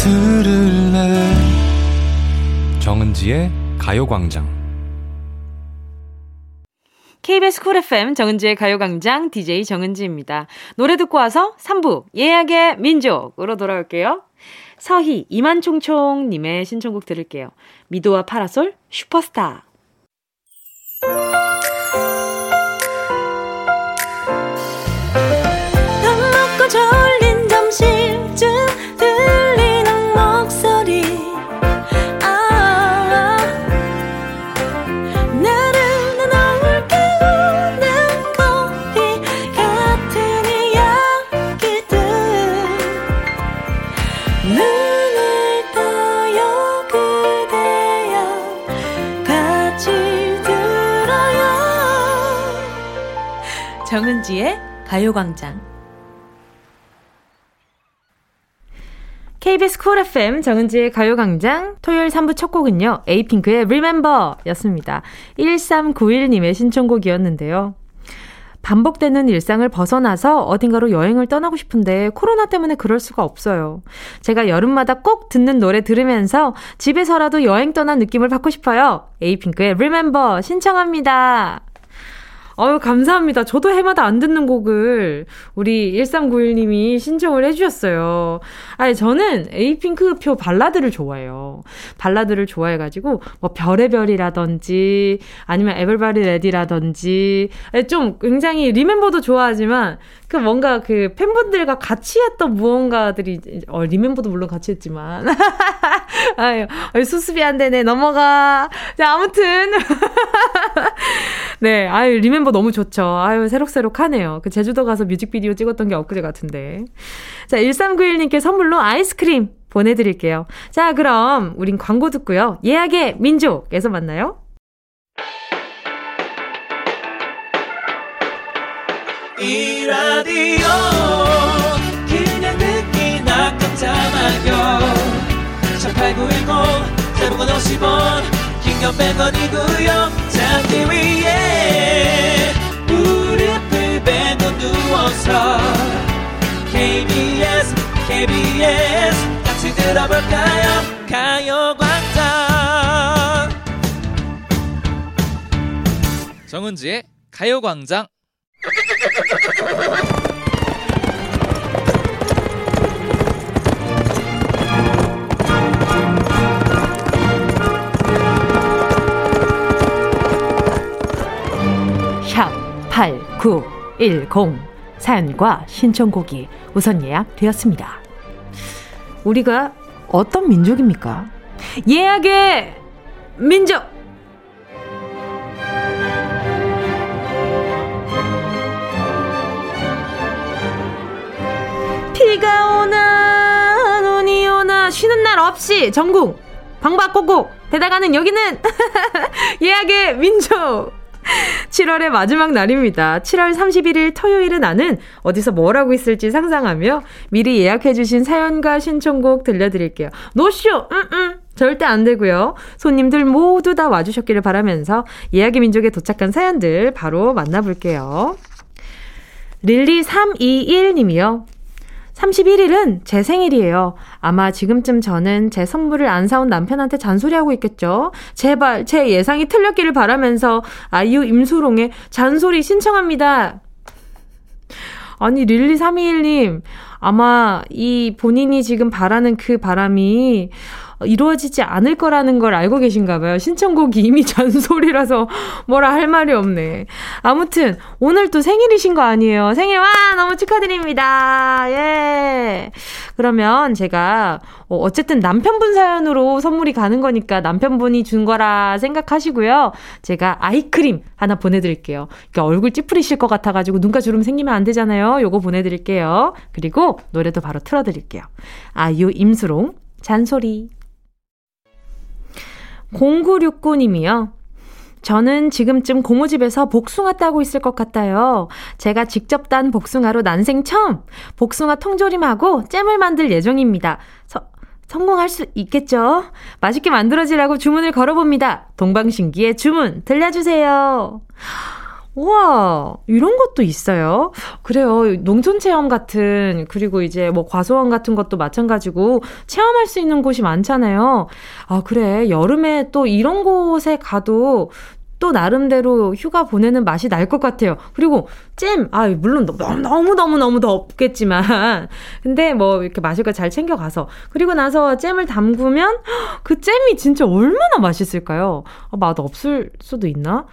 들을래 정은지의 가요광장 케이비에스 쿨 에프엠 정은지의 가요광장 디제이 정은지입니다. 노래 듣고 와서 삼 부 예약의 민족으로 돌아올게요. 서희 이만총총님의 신청곡 들을게요. 미도와 파라솔 슈퍼스타 밥 먹고 졸린 점심쯤 정은지의 가요광장 케이비에스 쿨 에프엠 정은지의 가요광장 토요일 삼 부 첫 곡은요. 에이핑크의 Remember 였습니다. 일삼구일님의 신청곡이었는데요. 반복되는 일상을 벗어나서 어딘가로 여행을 떠나고 싶은데 코로나 때문에 그럴 수가 없어요. 제가 여름마다 꼭 듣는 노래 들으면서 집에서라도 여행 떠난 느낌을 받고 싶어요. 에이핑크의 Remember 신청합니다. 어유 감사합니다. 저도 해마다 안 듣는 곡을 우리 일삼구일님이 신청을 해주셨어요. 아니, 저는 에이핑크표 발라드를 좋아해요. 발라드를 좋아해가지고 뭐 별의 별이라든지 아니면 에버바디 레디라든지 좀 굉장히 리멤버도 좋아하지만 그 뭔가 그 팬분들과 같이 했던 무언가들이 어, 리멤버도 물론 같이 했지만 아유, 수습이 안 되네 넘어가. 자, 아무튼 네, 아유 리멤버 너무 좋죠. 아유, 새록새록하네요. 그 제주도 가서 뮤직비디오 찍었던 게 엊그제 같은데. 자, 일삼구일님께 선물로 아이스크림 보내드릴게요. 자, 그럼 우린 광고 듣고요. 예약의 민족에서 만나요. 이 라디오 그냥 듣기나 깜짝마요 일팔구일공 대부분 오십 원 긴겸 백 원이고요. 잠기 위에 무릎을 베고 누워서 케이비에스 케이비에스 같이 들어볼까요? 가요광장 정은지의 가요광장. 팔구일공 사연과 신청곡이 우선 예약되었습니다. 우리가 어떤 민족입니까? 예약의 민족! 비가 오나 눈이 오나 쉬는 날 없이 전국 방방곡곡 대다가는 여기는 예약의 민족! 칠월의 마지막 날입니다. 칠월 삼십일일 토요일은 나는 어디서 뭘 하고 있을지 상상하며 미리 예약해주신 사연과 신청곡 들려드릴게요. 노쇼! 응응! 절대 안 되고요. 손님들 모두 다 와주셨기를 바라면서 예약의 민족에 도착한 사연들 바로 만나볼게요. 릴리삼이일님이요. 삼십일일은 제 생일이에요. 아마 지금쯤 저는 제 선물을 안 사온 남편한테 잔소리하고 있겠죠. 제발 제 예상이 틀렸기를 바라면서 아이유 임수롱의 잔소리 신청합니다. 아니, 릴리삼이일님, 아마 이 본인이 지금 바라는 그 바람이 이루어지지 않을 거라는 걸 알고 계신가 봐요. 신청곡이 이미 잔소리라서 뭐라 할 말이 없네. 아무튼 오늘 또 생일이신 거 아니에요. 생일 와 너무 축하드립니다. 예. 그러면 제가 어쨌든 남편분 사연으로 선물이 가는 거니까 남편분이 준 거라 생각하시고요. 제가 아이크림 하나 보내드릴게요. 그러니까 얼굴 찌푸리실 것 같아가지고 눈가 주름 생기면 안 되잖아요. 요거 보내드릴게요. 그리고 노래도 바로 틀어드릴게요. 아이유 임수롱 잔소리. 공구육구님이요. 저는 지금쯤 고모집에서 복숭아 따고 있을 것 같아요. 제가 직접 딴 복숭아로 난생 처음 복숭아 통조림하고 잼을 만들 예정입니다. 서, 성공할 수 있겠죠? 맛있게 만들어지라고 주문을 걸어봅니다. 동방신기의 주문 들려주세요. 우와, 이런 것도 있어요. 그래요. 농촌 체험 같은, 그리고 이제 뭐 과수원 같은 것도 마찬가지고 체험할 수 있는 곳이 많잖아요. 아, 그래. 여름에 또 이런 곳에 가도 또 나름대로 휴가 보내는 맛이 날 것 같아요. 그리고 잼, 아, 물론 너무너무너무 덥겠지만 근데 뭐 이렇게 마실 거 잘 챙겨가서 그리고 나서 잼을 담그면 그 잼이 진짜 얼마나 맛있을까요? 아, 맛 없을 수도 있나?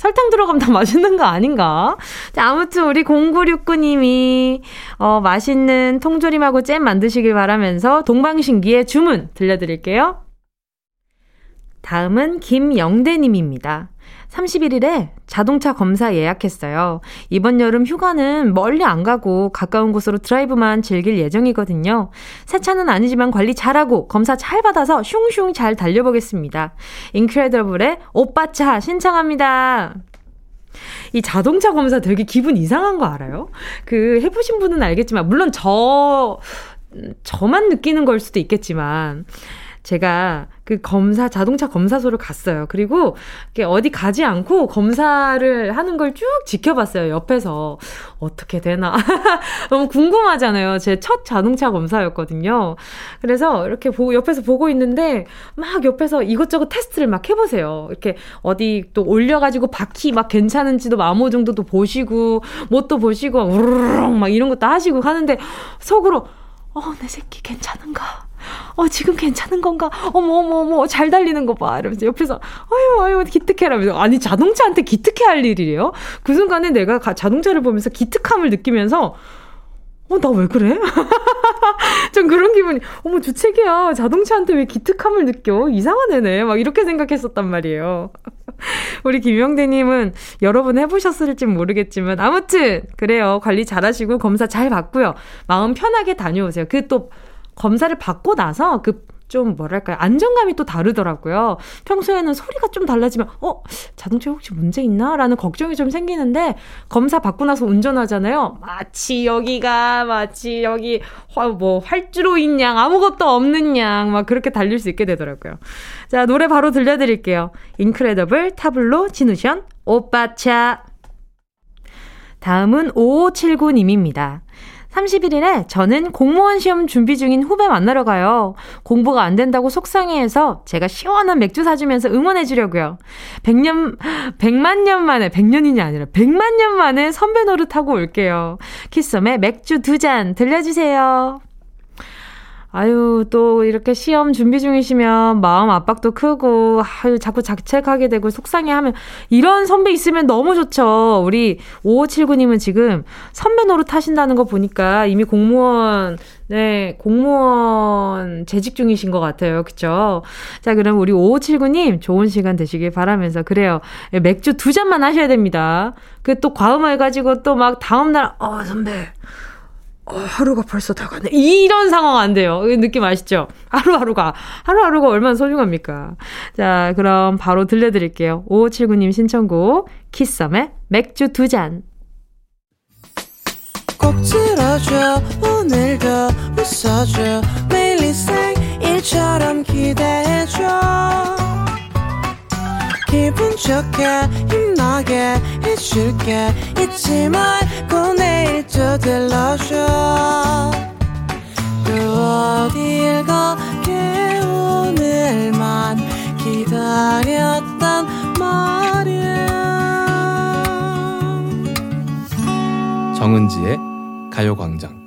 설탕 들어가면 다 맛있는 거 아닌가? 자, 아무튼 우리 공구육구님이 어, 맛있는 통조림하고 잼 만드시길 바라면서 동방신기의 주문 들려드릴게요. 다음은 김영대님입니다. 삼십일일에 자동차 검사 예약했어요. 이번 여름 휴가는 멀리 안 가고 가까운 곳으로 드라이브만 즐길 예정이거든요. 새 차는 아니지만 관리 잘하고 검사 잘 받아서 슝슝 잘 달려보겠습니다. 인크레더블의 오빠 차 신청합니다. 이 자동차 검사 되게 기분 이상한 거 알아요? 그 해보신 분은 알겠지만 물론 저... 저만 느끼는 걸 수도 있겠지만 제가 그 검사, 자동차 검사소를 갔어요. 그리고 어디 가지 않고 검사를 하는 걸 쭉 지켜봤어요. 옆에서. 어떻게 되나. 너무 궁금하잖아요. 제 첫 자동차 검사였거든요. 그래서 이렇게 보고, 옆에서 보고 있는데 막 옆에서 이것저것 테스트를 막 해보세요. 이렇게 어디 또 올려가지고 바퀴 막 괜찮은지도 암호 정도도 보시고, 뭣도 보시고, 우르르릉 막 이런 것도 하시고 하는데 속으로, 어, 내 새끼 괜찮은가? 어, 지금 괜찮은 건가? 어머, 어머, 어머, 잘 달리는 거 봐. 이러면서 옆에서, 아유, 아유, 기특해라. 이러면서. 아니, 자동차한테 기특해 할 일이래요? 그 순간에 내가 가, 자동차를 보면서 기특함을 느끼면서, 어, 나 왜 그래? 전 그런 기분이, 어머, 주책이야. 자동차한테 왜 기특함을 느껴? 이상한 애네. 막 이렇게 생각했었단 말이에요. 우리 김영대님은 여러분 해보셨을지 모르겠지만, 아무튼, 그래요. 관리 잘하시고, 검사 잘 받고요. 마음 편하게 다녀오세요. 그 또, 검사를 받고 나서 그 좀 뭐랄까요. 안정감이 또 다르더라고요. 평소에는 소리가 좀 달라지면 어? 자동차에 혹시 문제 있나? 라는 걱정이 좀 생기는데 검사 받고 나서 운전하잖아요. 마치 여기가 마치 여기 화, 뭐 활주로인 양 아무것도 없는 양 막 그렇게 달릴 수 있게 되더라고요. 자, 노래 바로 들려드릴게요. 인크레더블 타블로 진우션 오빠 차. 다음은 오오칠구 님입니다. 삼십일 일에 저는 공무원 시험 준비 중인 후배 만나러 가요. 공부가 안 된다고 속상해해서 제가 시원한 맥주 사주면서 응원해 주려고요. 백년, 백만 년 만에, 백년이냐 아니라 백만 년 만에 선배 노릇하고 올게요. 키썸의 맥주 두 잔 들려주세요. 아유, 또 이렇게 시험 준비 중이시면 마음 압박도 크고 아유 자꾸 자책하게 되고 속상해하면 이런 선배 있으면 너무 좋죠. 우리 오오칠구 님은 지금 선배 노릇 하신다는 거 보니까 이미 공무원, 네, 공무원 재직 중이신 것 같아요. 그쵸? 자, 그럼 우리 오오칠구 님 좋은 시간 되시길 바라면서 그래요. 맥주 두 잔만 하셔야 됩니다. 그 또 과음을 가지고 또 막 다음날 어 선배 어, 하루가 벌써 다 가네. 이런 상황 안 돼요. 느낌 아시죠? 하루하루가. 하루하루가 얼마나 소중합니까? 자, 그럼 바로 들려드릴게요. 오오칠구 님 신청곡 키썸의 맥주 두 잔. 꼭 들어줘. 오늘도 웃어줘. 매일 일상일처럼 기대해줘. 기분 좋게 힘나게 해줄게. 잊지 말고 내일 또 들러줘. 또 어딜 가게 오늘만 기다렸단 말이야. 정은지의 가요광장.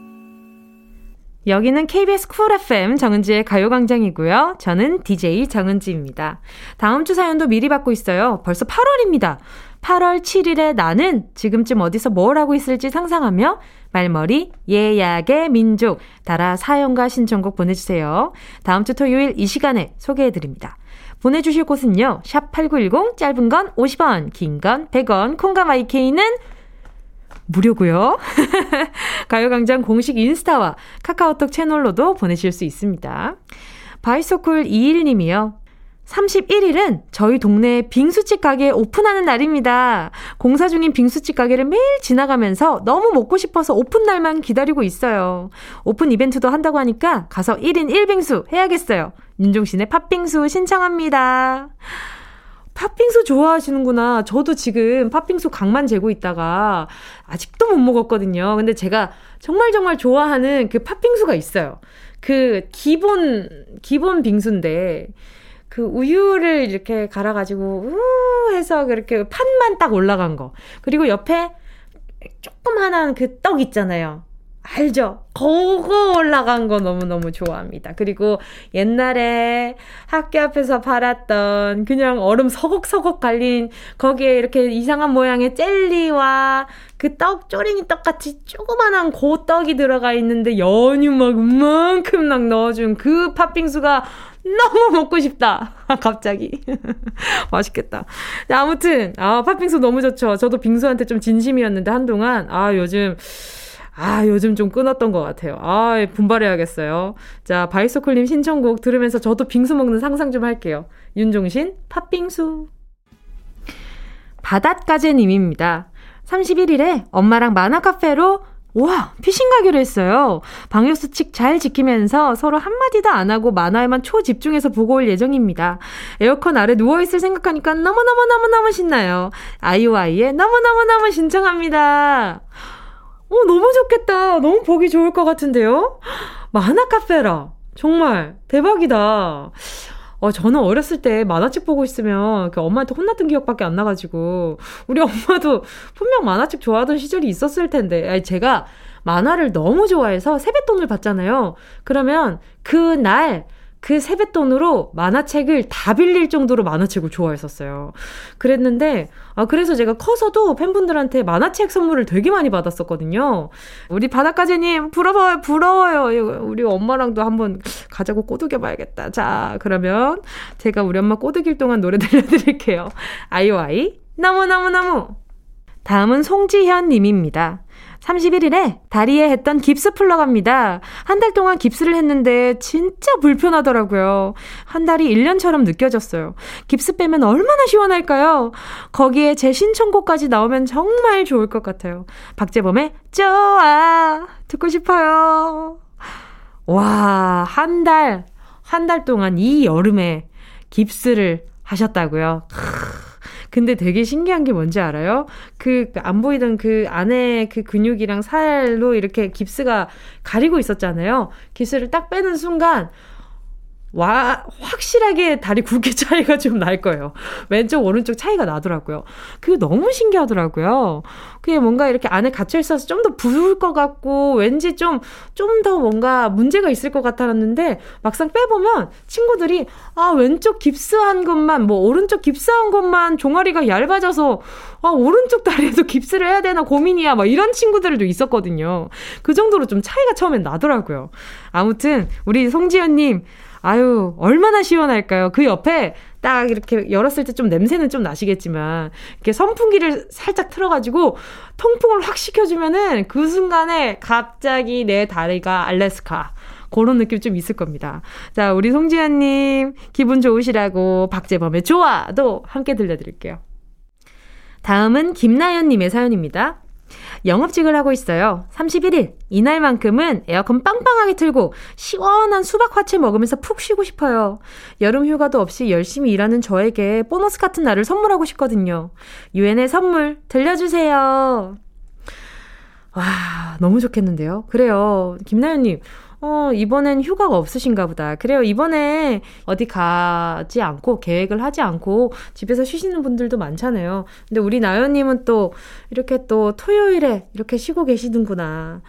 여기는 케이비에스 쿨 에프엠 정은지의 가요광장이고요. 저는 디제이 정은지입니다. 다음 주 사연도 미리 받고 있어요. 벌써 팔월입니다. 팔월 칠일에 나는 지금쯤 어디서 뭘 하고 있을지 상상하며 말머리 예약의 민족 달아 사연과 신청곡 보내주세요. 다음 주 토요일 이 시간에 소개해드립니다. 보내주실 곳은요. 샵팔구일공 짧은 건 오십 원, 긴 건 백 원, 콩과 마이케이는 무료고요. 가요광장 공식 인스타와 카카오톡 채널로도 보내실 수 있습니다. 바이소쿨 이십일 님이요. 삼십일 일은 저희 동네 빙수집 가게 오픈하는 날입니다. 공사 중인 빙수집 가게를 매일 지나가면서 너무 먹고 싶어서 오픈 날만 기다리고 있어요. 오픈 이벤트도 한다고 하니까 가서 일인 일빙수 해야겠어요. 윤종신의 팥빙수 신청합니다. 팥빙수 좋아하시는구나. 저도 지금 팥빙수 강만 재고 있다가 아직도 못 먹었거든요. 근데 제가 정말 정말 좋아하는 그 팥빙수가 있어요. 그 기본 기본 빙수인데 그 우유를 이렇게 갈아가지고 우 해서 그렇게 판만 딱 올라간 거. 그리고 옆에 조그만한 그 떡 있잖아요. 알죠? 그거 올라간 거 너무너무 좋아합니다. 그리고 옛날에 학교 앞에서 팔았던 그냥 얼음 서걱서걱 갈린 거기에 이렇게 이상한 모양의 젤리와 그 떡, 쪼랭이 떡같이 조그만한 고 떡이 들어가 있는데 연유 막 이만큼 막 넣어준 그 팥빙수가 너무 먹고 싶다. 갑자기. 맛있겠다. 아무튼 아 팥빙수 너무 좋죠. 저도 빙수한테 좀 진심이었는데 한동안 아 요즘 아 요즘 좀 끊었던 것 같아요. 아 분발해야겠어요. 자, 바이소클님 신청곡 들으면서 저도 빙수 먹는 상상 좀 할게요. 윤종신 팥빙수. 바닷가재님입니다. 삼십일 일에 엄마랑 만화카페로 와, 피신 가기로 했어요. 방역수칙 잘 지키면서 서로 한마디도 안 하고 만화에만 초집중해서 보고 올 예정입니다. 에어컨 아래 누워있을 생각하니까 너무너무너무너무 신나요. 아이오아이에 너무너무너무 신청합니다. 오, 너무 좋겠다. 너무 보기 좋을 것 같은데요. 만화 카페라. 정말 대박이다. 어, 저는 어렸을 때 만화책 보고 있으면 엄마한테 혼났던 기억밖에 안 나가지고, 우리 엄마도 분명 만화책 좋아하던 시절이 있었을 텐데, 아니, 제가 만화를 너무 좋아해서 세뱃돈을 받잖아요. 그러면 그날 그 세뱃돈으로 만화책을 다 빌릴 정도로 만화책을 좋아했었어요. 그랬는데, 아, 그래서 제가 커서도 팬분들한테 만화책 선물을 되게 많이 받았었거든요. 우리 바닷가재님, 부러워요, 부러워요. 우리 엄마랑도 한번 가자고 꼬드겨 봐야겠다. 자, 그러면 제가 우리 엄마 꼬드길 동안 노래 들려드릴게요. 아이오아이, 너무너무너무. 다음은 송지현 님입니다. 삼십일 일에 다리에 했던 깁스 풀러 갑니다. 한 달 동안 깁스를 했는데 진짜 불편하더라고요. 한 달이 일 년처럼 느껴졌어요. 깁스 빼면 얼마나 시원할까요? 거기에 제 신청곡까지 나오면 정말 좋을 것 같아요. 박재범의 좋아 듣고 싶어요. 와, 한 달, 한 달 동안 이 여름에 깁스를 하셨다고요? 근데 되게 신기한 게 뭔지 알아요? 그 안 보이던 그 안에 그 근육이랑 살로 이렇게 깁스가 가리고 있었잖아요. 깁스를 딱 빼는 순간 와, 확실하게 다리 굵기 차이가 좀 날 거예요. 왼쪽 오른쪽 차이가 나더라고요. 그게 너무 신기하더라고요. 그게 뭔가 이렇게 안에 갇혀 있어서 좀 더 부을 것 같고 왠지 좀 좀 더 뭔가 문제가 있을 것 같았는데, 막상 빼보면 친구들이 아, 왼쪽 깁스한 것만, 뭐 오른쪽 깁스한 것만 종아리가 얇아져서 아, 오른쪽 다리에도 깁스를 해야 되나 고민이야, 막 이런 친구들도 있었거든요. 그 정도로 좀 차이가 처음엔 나더라고요. 아무튼 우리 송지연님, 아유, 얼마나 시원할까요? 그 옆에 딱 이렇게 열었을 때 좀 냄새는 좀 나시겠지만, 이렇게 선풍기를 살짝 틀어가지고 통풍을 확 시켜주면은 그 순간에 갑자기 내 다리가 알래스카. 그런 느낌 좀 있을 겁니다. 자, 우리 송지현님, 기분 좋으시라고 박재범의 좋아도 함께 들려드릴게요. 다음은 김나연님의 사연입니다. 영업직을 하고 있어요. 삼십일 일 이날만큼은 에어컨 빵빵하게 틀고 시원한 수박 화채 먹으면서 푹 쉬고 싶어요. 여름 휴가도 없이 열심히 일하는 저에게 보너스 같은 날을 선물하고 싶거든요. 유엔의 선물 들려주세요. 와, 너무 좋겠는데요. 그래요, 김나연님, 어, 이번엔 휴가가 없으신가 보다. 그래요, 이번에 어디 가지 않고 계획을 하지 않고 집에서 쉬시는 분들도 많잖아요. 근데 우리 나연님은 또 이렇게 또 토요일에 이렇게 쉬고 계시는구나.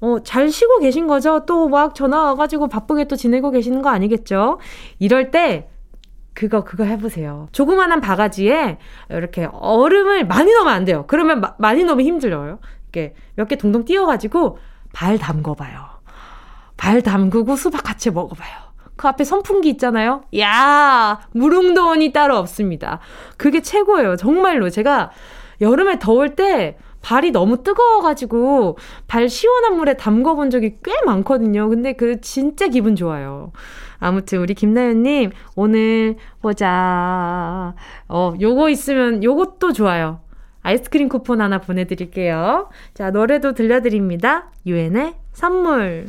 어, 잘 쉬고 계신 거죠? 또 막 전화 와가지고 바쁘게 또 지내고 계시는 거 아니겠죠? 이럴 때 그거 그거 해보세요. 조그만한 바가지에 이렇게 얼음을 많이 넣으면 안 돼요. 그러면 마, 많이 넣으면 힘들어요. 이렇게 몇 개 동동 띄워가지고 발 담궈봐요. 발 담그고 수박 같이 먹어봐요. 그 앞에 선풍기 있잖아요. 야, 무릉도원이 따로 없습니다. 그게 최고예요. 정말로 제가 여름에 더울 때 발이 너무 뜨거워가지고 발 시원한 물에 담궈본 적이 꽤 많거든요. 근데 그 진짜 기분 좋아요. 아무튼 우리 김나연님, 오늘 보자. 어, 요거 있으면 요것도 좋아요. 아이스크림 쿠폰 하나 보내드릴게요. 자, 노래도 들려드립니다. 유엔의 선물.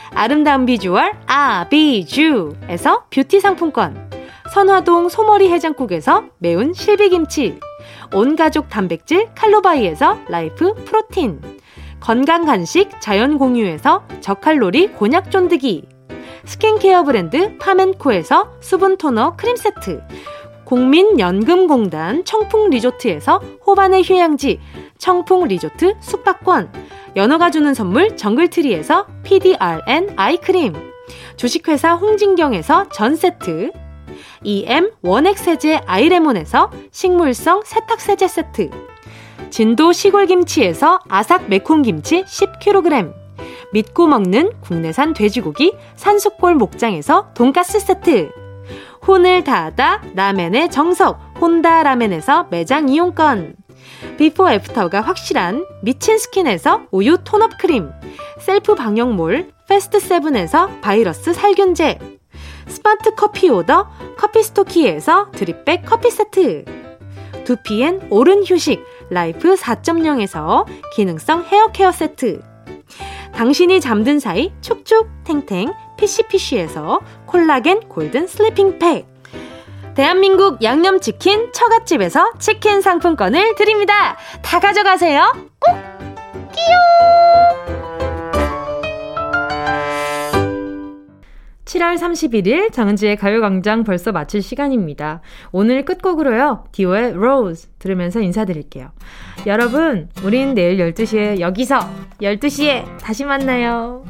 아름다운 비주얼 아비주에서 뷰티 상품권, 선화동 소머리 해장국에서 매운 실비김치, 온가족 단백질 칼로바이에서 라이프 프로틴, 건강간식 자연공유에서 저칼로리 곤약 쫀득이, 스킨케어 브랜드 파멘코에서 수분 토너 크림 세트, 국민연금공단 청풍 리조트에서 호반의 휴양지 청풍 리조트 숙박권, 연어가 주는 선물 정글트리에서 피디알엔 아이크림, 주식회사 홍진경에서 전세트, 이엠 원액세제 아이레몬에서 식물성 세탁세제 세트, 진도 시골김치에서 아삭 매콤김치 십 킬로그램, 믿고 먹는 국내산 돼지고기 산수골 목장에서 돈가스 세트, 혼을 다하다 라멘의 정석 혼다 라멘에서 매장 이용권, 비포 애프터가 확실한 미친 스킨에서 우유 톤업 크림, 셀프 방역몰 패스트 세븐에서 바이러스 살균제, 스마트 커피 오더 커피 스토키에서 드립백 커피 세트, 두피엔 오른 휴식 라이프 사 점 영에서 기능성 헤어 케어 세트, 당신이 잠든 사이 축축 탱탱 피시피시에서 콜라겐 골든 슬리핑 팩, 대한민국 양념치킨 처갓집에서 치킨 상품권을 드립니다. 다 가져가세요. 꼭 끼용. 칠월 삼십일일 정은지의 가요광장 벌써 마칠 시간입니다. 오늘 끝곡으로요, 디오의 로즈 들으면서 인사드릴게요. 여러분, 우린 내일 열두 시에 여기서 열두 시에 다시 만나요.